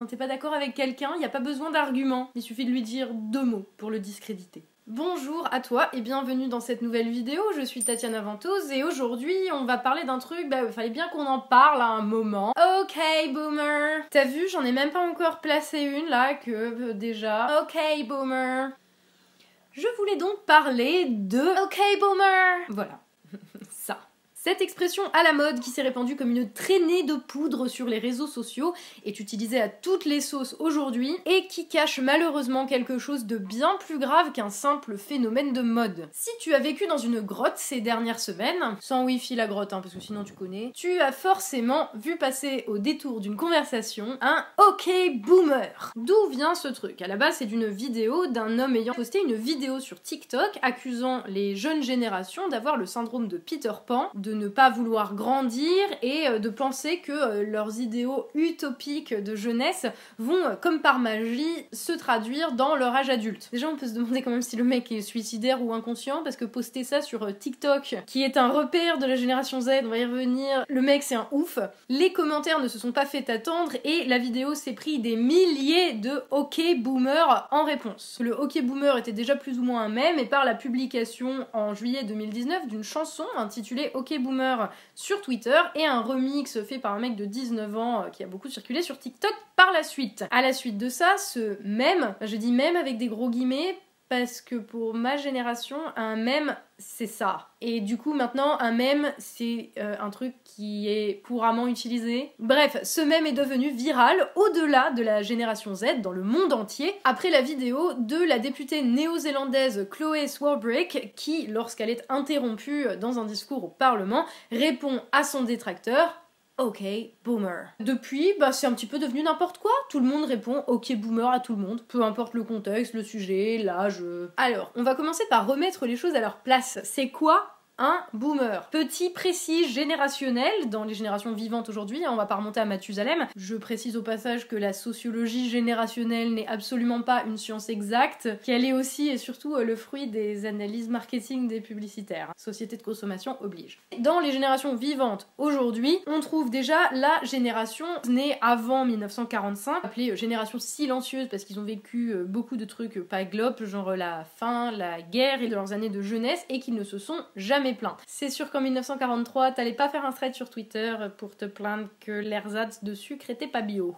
Quand t'es pas d'accord avec quelqu'un, il n'y a pas besoin d'arguments, il suffit de lui dire 2 mots pour le discréditer. Bonjour à toi et bienvenue dans cette nouvelle vidéo, je suis Tatiana Ventose et aujourd'hui on va parler d'un truc, bah fallait bien qu'on en parle à un moment. OK Boomer. T'as vu, j'en ai même pas encore placé une là que déjà. OK Boomer. Je voulais donc parler de OK Boomer. Voilà. Ça. Cette expression à la mode qui s'est répandue comme une traînée de poudre sur les réseaux sociaux est utilisée à toutes les sauces aujourd'hui et qui cache malheureusement quelque chose de bien plus grave qu'un simple phénomène de mode. Si tu as vécu dans une grotte ces dernières semaines, sans wifi la grotte hein, parce que sinon tu connais, tu as forcément vu passer au détour d'une conversation un OK Boomer. D'où vient ce truc? À la base c'est d'une vidéo d'un homme ayant posté une vidéo sur TikTok accusant les jeunes générations d'avoir le syndrome de Peter Pan, de ne pas vouloir grandir et de penser que leurs idéaux utopiques de jeunesse vont, comme par magie, se traduire dans leur âge adulte. Déjà, on peut se demander quand même si le mec est suicidaire ou inconscient, parce que poster ça sur TikTok, qui est un repère de la génération Z, on va y revenir, le mec c'est un ouf. Les commentaires ne se sont pas fait attendre et la vidéo s'est pris des milliers de OK Boomer en réponse. Le OK Boomer était déjà plus ou moins un mème et par la publication en juillet 2019 d'une chanson intitulée OK Boomer sur Twitter et un remix fait par un mec de 19 ans qui a beaucoup circulé sur TikTok par la suite. À la suite de ça, ce mème, je dis mème avec des gros guillemets parce que pour ma génération, un mème c'est ça. Et du coup maintenant un mème c'est un truc qui est couramment utilisé. Bref, ce mème est devenu viral au-delà de la génération Z dans le monde entier après la vidéo de la députée néo-zélandaise Chloé Swarbrick qui, lorsqu'elle est interrompue dans un discours au Parlement, répond à son détracteur OK Boomer. Depuis, bah, c'est un petit peu devenu n'importe quoi. Tout le monde répond OK Boomer à tout le monde, peu importe le contexte, le sujet, l'âge. Alors, on va commencer par remettre les choses à leur place. C'est quoi un boomer? Petit précis générationnel, dans les générations vivantes aujourd'hui, on va pas remonter à Mathusalem. Je précise au passage que la sociologie générationnelle n'est absolument pas une science exacte, qu'elle est aussi et surtout le fruit des analyses marketing des publicitaires. Société de consommation oblige. Dans les générations vivantes aujourd'hui, on trouve déjà la génération née avant 1945, appelée génération silencieuse parce qu'ils ont vécu beaucoup de trucs pas glop, genre la faim, la guerre et de leurs années de jeunesse et qu'ils ne se sont jamais plainte. C'est sûr qu'en 1943, t'allais pas faire un thread sur Twitter pour te plaindre que l'ersatz de sucre était pas bio.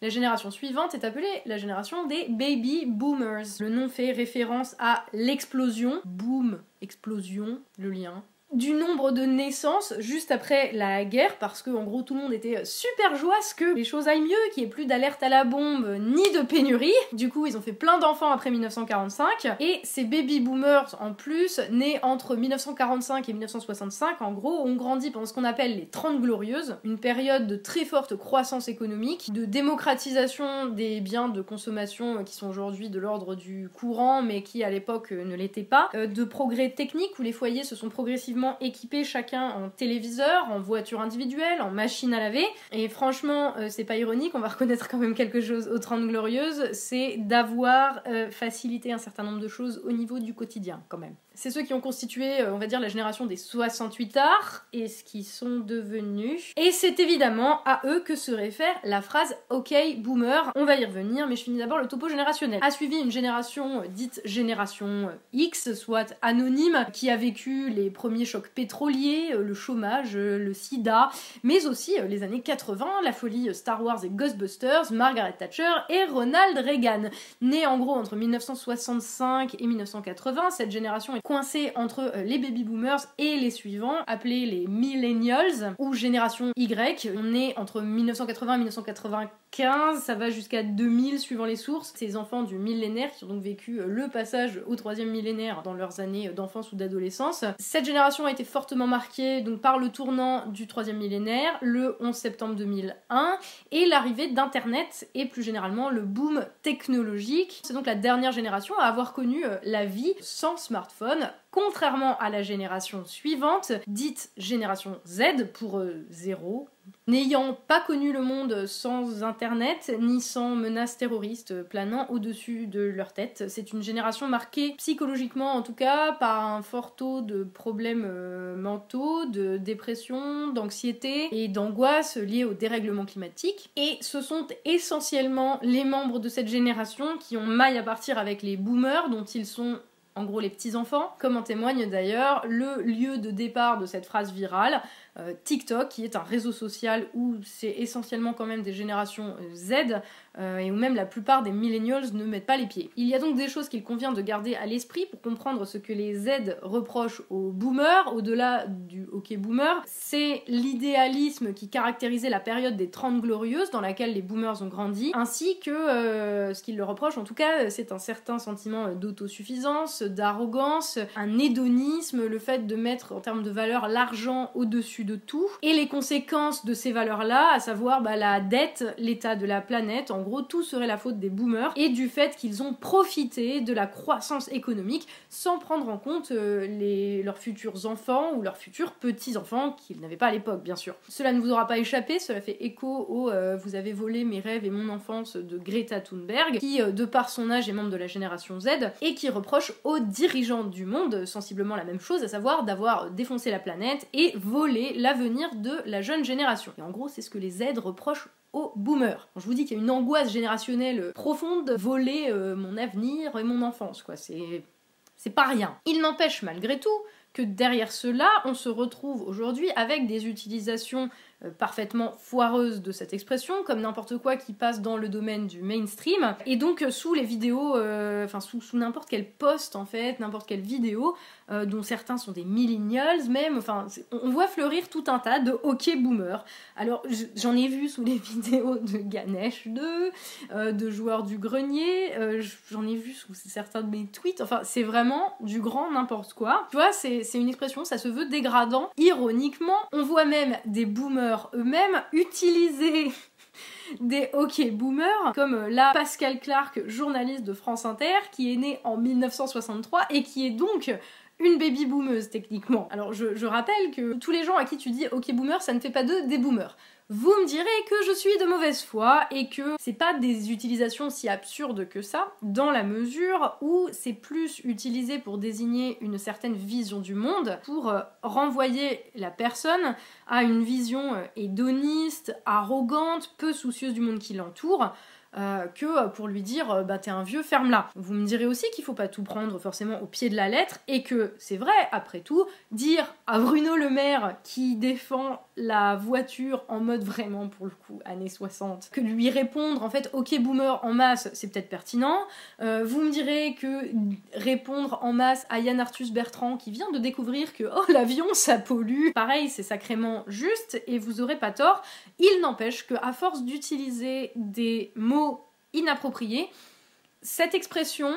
La génération suivante est appelée la génération des baby boomers. Le nom fait référence à l'explosion, boom, explosion, le lien, du nombre de naissances juste après la guerre, parce que en gros tout le monde était super joyeux que les choses aillent mieux, qu'il n'y ait plus d'alerte à la bombe ni de pénurie. Du coup ils ont fait plein d'enfants après 1945 et ces baby boomers en plus nés entre 1945 et 1965 en gros ont grandi pendant ce qu'on appelle les 30 glorieuses, une période de très forte croissance économique, de démocratisation des biens de consommation qui sont aujourd'hui de l'ordre du courant mais qui à l'époque ne l'étaient pas, de progrès technique où les foyers se sont progressivement équipés chacun en téléviseur, en voiture individuelle, en machine à laver. Et franchement, c'est pas ironique, on va reconnaître quand même quelque chose aux 30 Glorieuses, c'est d'avoir facilité un certain nombre de choses au niveau du quotidien quand même. C'est ceux qui ont constitué, on va dire, la génération des 68ards et ce qu'ils sont devenus. Et c'est évidemment à eux que se réfère la phrase OK Boomer. On va y revenir, mais je finis d'abord le topo générationnel. A suivi une génération dite génération X, soit anonyme, qui a vécu les premiers chocs pétroliers, le chômage, le sida, mais aussi les années 80, la folie Star Wars et Ghostbusters, Margaret Thatcher et Ronald Reagan. Née en gros entre 1965 et 1980, cette génération est coincés entre les baby boomers et les suivants, appelés les millennials ou génération Y. On est entre 1980 et 1995, ça va jusqu'à 2000 suivant les sources. Ces enfants du millénaire qui ont donc vécu le passage au troisième millénaire dans leurs années d'enfance ou d'adolescence. Cette génération a été fortement marquée donc par le tournant du troisième millénaire, le 11 septembre 2001 et l'arrivée d'Internet et plus généralement le boom technologique. C'est donc la dernière génération à avoir connu la vie sans smartphone, contrairement à la génération suivante, dite génération Z pour 0, N'ayant pas connu le monde sans internet, ni sans menaces terroristes planant au-dessus de leur tête, c'est une génération marquée psychologiquement en tout cas par un fort taux de problèmes mentaux, de dépression, d'anxiété et d'angoisse liées au dérèglement climatique. Et ce sont essentiellement les membres de cette génération qui ont maille à partir avec les boomers dont ils sont en gros les petits-enfants, comme en témoigne d'ailleurs le lieu de départ de cette phrase virale, TikTok, qui est un réseau social où c'est essentiellement quand même des générations Z, et où même la plupart des millennials ne mettent pas les pieds. Il y a donc des choses qu'il convient de garder à l'esprit pour comprendre ce que les Z reprochent aux boomers, au-delà du OK boomer. C'est l'idéalisme qui caractérisait la période des 30 glorieuses dans laquelle les boomers ont grandi, ainsi que ce qu'ils leur reprochent, en tout cas, c'est un certain sentiment d'autosuffisance, d'arrogance, un hédonisme, le fait de mettre en termes de valeur l'argent au-dessus de tout, et les conséquences de ces valeurs-là, à savoir la dette, l'état de la planète, en gros tout serait la faute des boomers, et du fait qu'ils ont profité de la croissance économique sans prendre en compte leurs futurs enfants ou leurs futurs petits-enfants, qu'ils n'avaient pas à l'époque bien sûr. Cela ne vous aura pas échappé, cela fait écho au « Vous avez volé mes rêves et mon enfance » de Greta Thunberg, qui de par son âge est membre de la génération Z, et qui reproche aux dirigeants du monde sensiblement la même chose, à savoir d'avoir défoncé la planète et volé l'avenir de la jeune génération. Et en gros, c'est ce que les Z reprochent aux boomers. Quand je vous dis qu'il y a une angoisse générationnelle profonde, voler mon avenir et mon enfance, quoi, c'est pas rien. Il n'empêche malgré tout que derrière cela, on se retrouve aujourd'hui avec des utilisations parfaitement foireuse de cette expression, comme n'importe quoi qui passe dans le domaine du mainstream, et donc sous les vidéos, enfin sous n'importe quel post en fait, n'importe quelle vidéo, dont certains sont des millennials même, enfin on voit fleurir tout un tas de OK boomers. Alors j'en ai vu sous les vidéos de Ganesh 2, de joueurs du grenier, j'en ai vu sous certains de mes tweets, enfin c'est vraiment du grand n'importe quoi. Tu vois, c'est une expression, ça se veut dégradant, ironiquement, on voit même des boomers eux-mêmes utiliser des OK boomers, comme la Pascale Clark, journaliste de France Inter, qui est née en 1963 et qui est donc une baby boomeuse techniquement. Alors je rappelle que tous les gens à qui tu dis OK boomer, ça ne fait pas d'eux des boomers. Vous me direz que je suis de mauvaise foi et que c'est pas des utilisations si absurdes que ça, dans la mesure où c'est plus utilisé pour désigner une certaine vision du monde, pour renvoyer la personne à une vision hédoniste, arrogante, peu soucieuse du monde qui l'entoure, que pour lui dire bah t'es un vieux, ferme-la. Vous me direz aussi qu'il faut pas tout prendre forcément au pied de la lettre et que c'est vrai, après tout, dire à Bruno Le Maire qui défend la voiture en mode vraiment pour le coup années 60, que lui répondre en fait OK boomer en masse, c'est peut-être pertinent. Vous me direz que répondre en masse à Yann Arthus Bertrand qui vient de découvrir que oh l'avion ça pollue, pareil c'est sacrément juste et vous aurez pas tort. Il n'empêche que à force d'utiliser des mots inapproprié, cette expression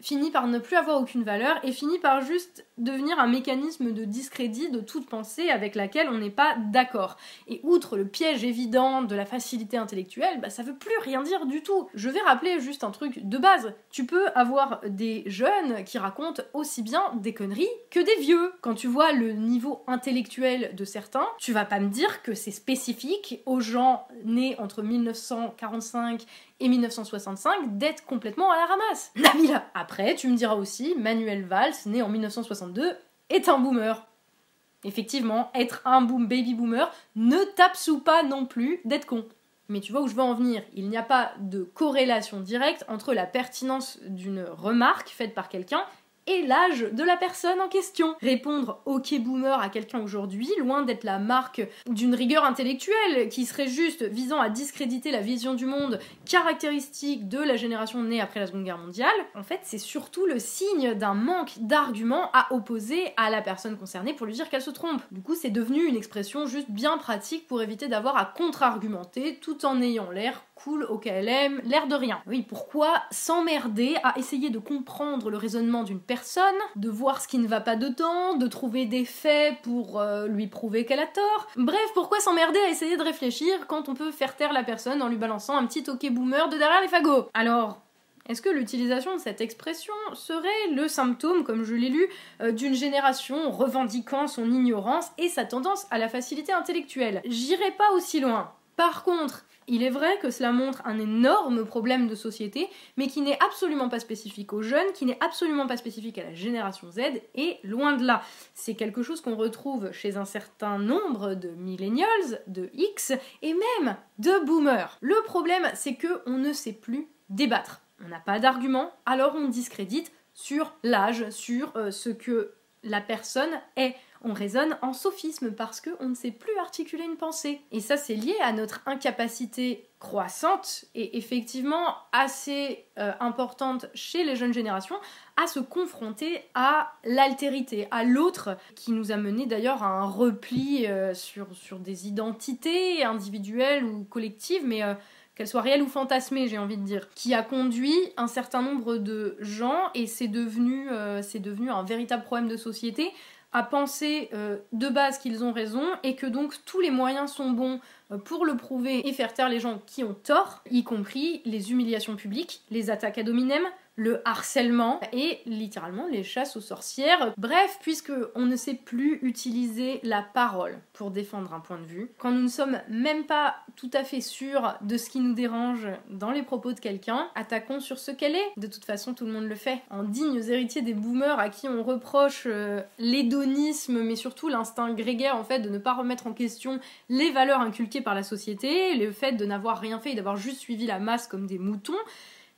finit par ne plus avoir aucune valeur et finit par juste devenir un mécanisme de discrédit de toute pensée avec laquelle on n'est pas d'accord. Et outre le piège évident de la facilité intellectuelle, ça veut plus rien dire du tout. Je vais rappeler juste un truc de base. Tu peux avoir des jeunes qui racontent aussi bien des conneries que des vieux. Quand tu vois le niveau intellectuel de certains, tu vas pas me dire que c'est spécifique aux gens nés entre 1945 et 1965 d'être complètement à la ramasse. Nabila. Après, tu me diras aussi, Manuel Valls, né en 1962, est un boomer. Effectivement, être un baby boomer ne t'absout pas non plus d'être con. Mais tu vois où je veux en venir, il n'y a pas de corrélation directe entre la pertinence d'une remarque faite par quelqu'un et l'âge de la personne en question. Répondre OK boomer à quelqu'un aujourd'hui, loin d'être la marque d'une rigueur intellectuelle qui serait juste visant à discréditer la vision du monde caractéristique de la génération née après la Seconde Guerre mondiale, en fait c'est surtout le signe d'un manque d'arguments à opposer à la personne concernée pour lui dire qu'elle se trompe. Du coup c'est devenu une expression juste bien pratique pour éviter d'avoir à contre-argumenter tout en ayant l'air cool au KLM, l'air de rien. Oui, pourquoi s'emmerder à essayer de comprendre le raisonnement d'une personne, de voir ce qui ne va pas dedans, de trouver des faits pour lui prouver qu'elle a tort. Bref, pourquoi s'emmerder à essayer de réfléchir quand on peut faire taire la personne en lui balançant un petit OK boomer de derrière les fagots? Alors, Est-ce que l'utilisation de cette expression serait le symptôme, comme je l'ai lu, d'une génération revendiquant son ignorance et sa tendance à la facilité intellectuelle? J'irai pas aussi loin. Par contre, il est vrai que cela montre un énorme problème de société, mais qui n'est absolument pas spécifique aux jeunes, qui n'est absolument pas spécifique à la génération Z, et loin de là. C'est quelque chose qu'on retrouve chez un certain nombre de millennials, de X, et même de boomers. Le problème, c'est qu'on ne sait plus débattre. On n'a pas d'argument, alors on discrédite sur l'âge, sur ce que la personne est. On raisonne en sophisme parce qu'on ne sait plus articuler une pensée. Et ça, c'est lié à notre incapacité croissante et effectivement assez importante chez les jeunes générations à se confronter à l'altérité, à l'autre, qui nous a mené d'ailleurs à un repli sur des identités individuelles ou collectives, mais qu'elles soient réelles ou fantasmées, j'ai envie de dire, qui a conduit un certain nombre de gens, et c'est devenu un véritable problème de société, à penser de base qu'ils ont raison et que donc tous les moyens sont bons pour le prouver et faire taire les gens qui ont tort, y compris les humiliations publiques, les attaques ad hominem, le harcèlement et littéralement les chasses aux sorcières. Bref, puisque on ne sait plus utiliser la parole pour défendre un point de vue, quand nous ne sommes même pas tout à fait sûrs de ce qui nous dérange dans les propos de quelqu'un, attaquons sur ce qu'elle est. De toute façon, tout le monde le fait. En dignes héritiers des boomers à qui on reproche l'hédonisme, mais surtout l'instinct grégaire en fait de ne pas remettre en question les valeurs inculquées par la société, le fait de n'avoir rien fait et d'avoir juste suivi la masse comme des moutons,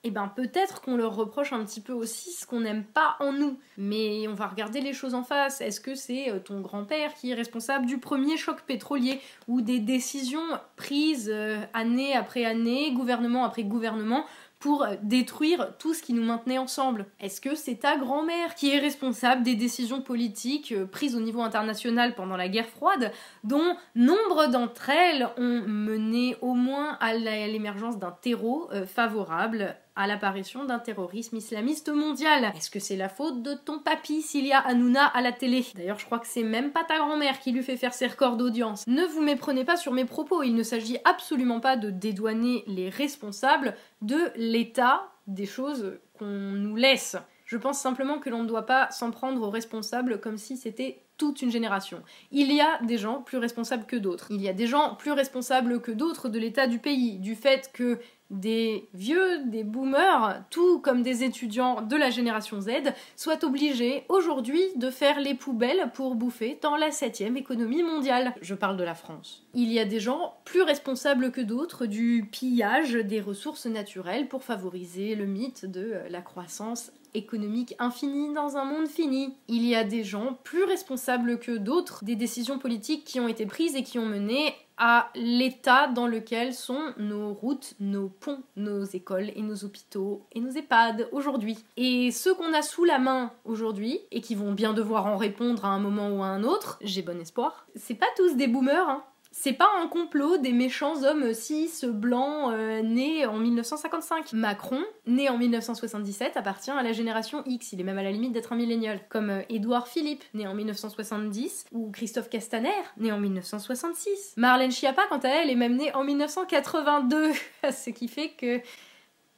et ben peut-être qu'on leur reproche un petit peu aussi ce qu'on n'aime pas en nous. Mais on va regarder les choses en face. Est-ce que c'est ton grand-père qui est responsable du premier choc pétrolier ou des décisions prises année après année, gouvernement après gouvernement, pour détruire tout ce qui nous maintenait ensemble? Est-ce que c'est ta grand-mère qui est responsable des décisions politiques prises au niveau international pendant la guerre froide, dont nombre d'entre elles ont mené au moins à l'émergence d'un terreau favorable à l'apparition d'un terrorisme islamiste mondial? Est-ce que c'est la faute de ton papy s'il y a Hanouna à la télé? D'ailleurs, je crois que c'est même pas ta grand-mère qui lui fait faire ses records d'audience. Ne vous méprenez pas sur mes propos, il ne s'agit absolument pas de dédouaner les responsables de l'état des choses qu'on nous laisse. Je pense simplement que l'on ne doit pas s'en prendre aux responsables comme si c'était toute une génération. Il y a des gens plus responsables que d'autres. Il y a des gens plus responsables que d'autres de l'état du pays, du fait que des vieux, des boomers, tout comme des étudiants de la génération Z, soient obligés aujourd'hui de faire les poubelles pour bouffer dans la 7e économie mondiale. Je parle de la France. Il y a des gens plus responsables que d'autres du pillage des ressources naturelles pour favoriser le mythe de la croissance économique infinie dans un monde fini. Il y a des gens plus responsables que d'autres des décisions politiques qui ont été prises et qui ont mené à l'état dans lequel sont nos routes, nos ponts, nos écoles et nos hôpitaux et nos EHPAD aujourd'hui. Et ceux qu'on a sous la main aujourd'hui, et qui vont bien devoir en répondre à un moment ou à un autre, j'ai bon espoir, c'est pas tous des boomers, hein. C'est pas un complot des méchants hommes cis, blancs, nés en 1955. Macron, né en 1977, appartient à la génération X, il est même à la limite d'être un millénial. Comme Édouard Philippe, né en 1970, ou Christophe Castaner, né en 1966. Marlène Schiappa, quant à elle, est même née en 1982, ce qui fait que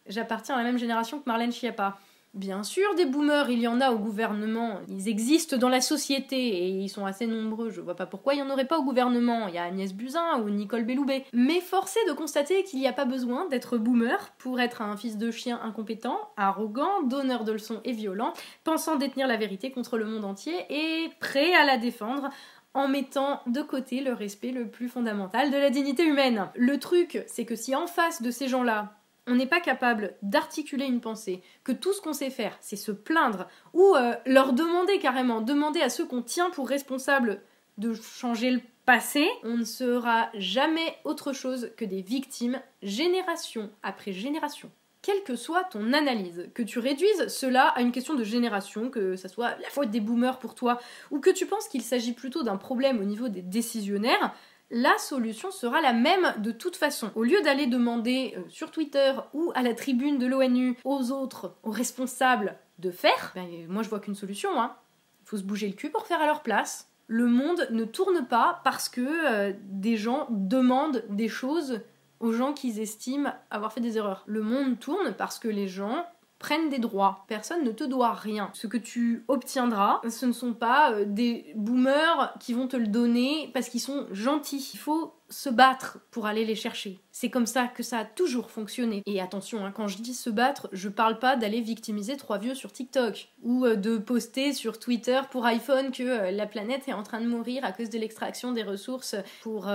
j'appartiens à la même génération que Marlène Schiappa. Bien sûr, des boomers, il y en a au gouvernement, ils existent dans la société et ils sont assez nombreux, je vois pas pourquoi il y en aurait pas au gouvernement, il y a Agnès Buzyn ou Nicole Belloubet. Mais force est de constater qu'il n'y a pas besoin d'être boomer pour être un fils de chien incompétent, arrogant, donneur de leçons et violent, pensant détenir la vérité contre le monde entier et prêt à la défendre, en mettant de côté le respect le plus fondamental de la dignité humaine. Le truc, c'est que si en face de ces gens-là, on n'est pas capable d'articuler une pensée, que tout ce qu'on sait faire, c'est se plaindre, ou leur demander carrément, demander à ceux qu'on tient pour responsables de changer le passé, on ne sera jamais autre chose que des victimes, génération après génération. Quelle que soit ton analyse, que tu réduises cela à une question de génération, que ça soit la faute des boomers pour toi, ou que tu penses qu'il s'agit plutôt d'un problème au niveau des décisionnaires, la solution sera la même de toute façon. Au lieu d'aller demander sur Twitter ou à la tribune de l'ONU aux autres, aux responsables de faire, ben, moi je vois qu'une solution, hein. Faut se bouger le cul pour faire à leur place. Le monde ne tourne pas parce que des gens demandent des choses aux gens qu'ils estiment avoir fait des erreurs. Le monde tourne parce que les gens prennent des droits. Personne ne te doit rien. Ce que tu obtiendras, ce ne sont pas des boomers qui vont te le donner parce qu'ils sont gentils. Il faut se battre pour aller les chercher. C'est comme ça que ça a toujours fonctionné. Et attention, hein, quand je dis se battre, je parle pas d'aller victimiser 3 vieux sur TikTok ou de poster sur Twitter pour iPhone que la planète est en train de mourir à cause de l'extraction des ressources pour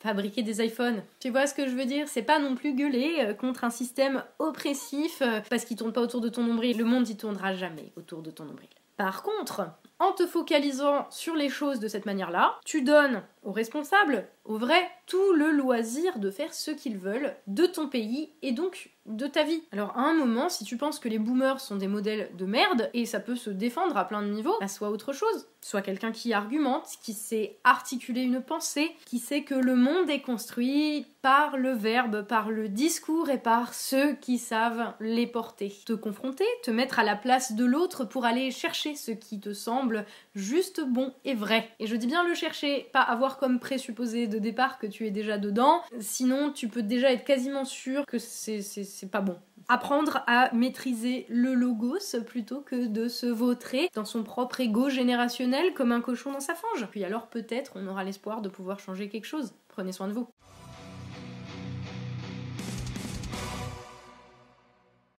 fabriquer des iPhones. Tu vois ce que je veux dire? C'est pas non plus gueuler contre un système oppressif parce qu'il tourne pas autour de ton nombril. Le monde, il tournera jamais autour de ton nombril. Par contre, en te focalisant sur les choses de cette manière-là, tu donnes aux responsables, aux vrais, tout le loisir de faire ce qu'ils veulent de ton pays et donc de ta vie. Alors à un moment, si tu penses que les boomers sont des modèles de merde, et ça peut se défendre à plein de niveaux, bah soit autre chose, soit quelqu'un qui argumente, qui sait articuler une pensée, qui sait que le monde est construit par le verbe, par le discours et par ceux qui savent les porter. Te confronter, te mettre à la place de l'autre pour aller chercher ce qui te semble juste bon et vrai. Et je dis bien le chercher, pas avoir comme présupposé de départ que tu es déjà dedans, sinon tu peux déjà être quasiment sûr que c'est pas bon. Apprendre à maîtriser le logos plutôt que de se vautrer dans son propre ego générationnel comme un cochon dans sa fange. Puis alors peut-être on aura l'espoir de pouvoir changer quelque chose. Prenez soin de vous.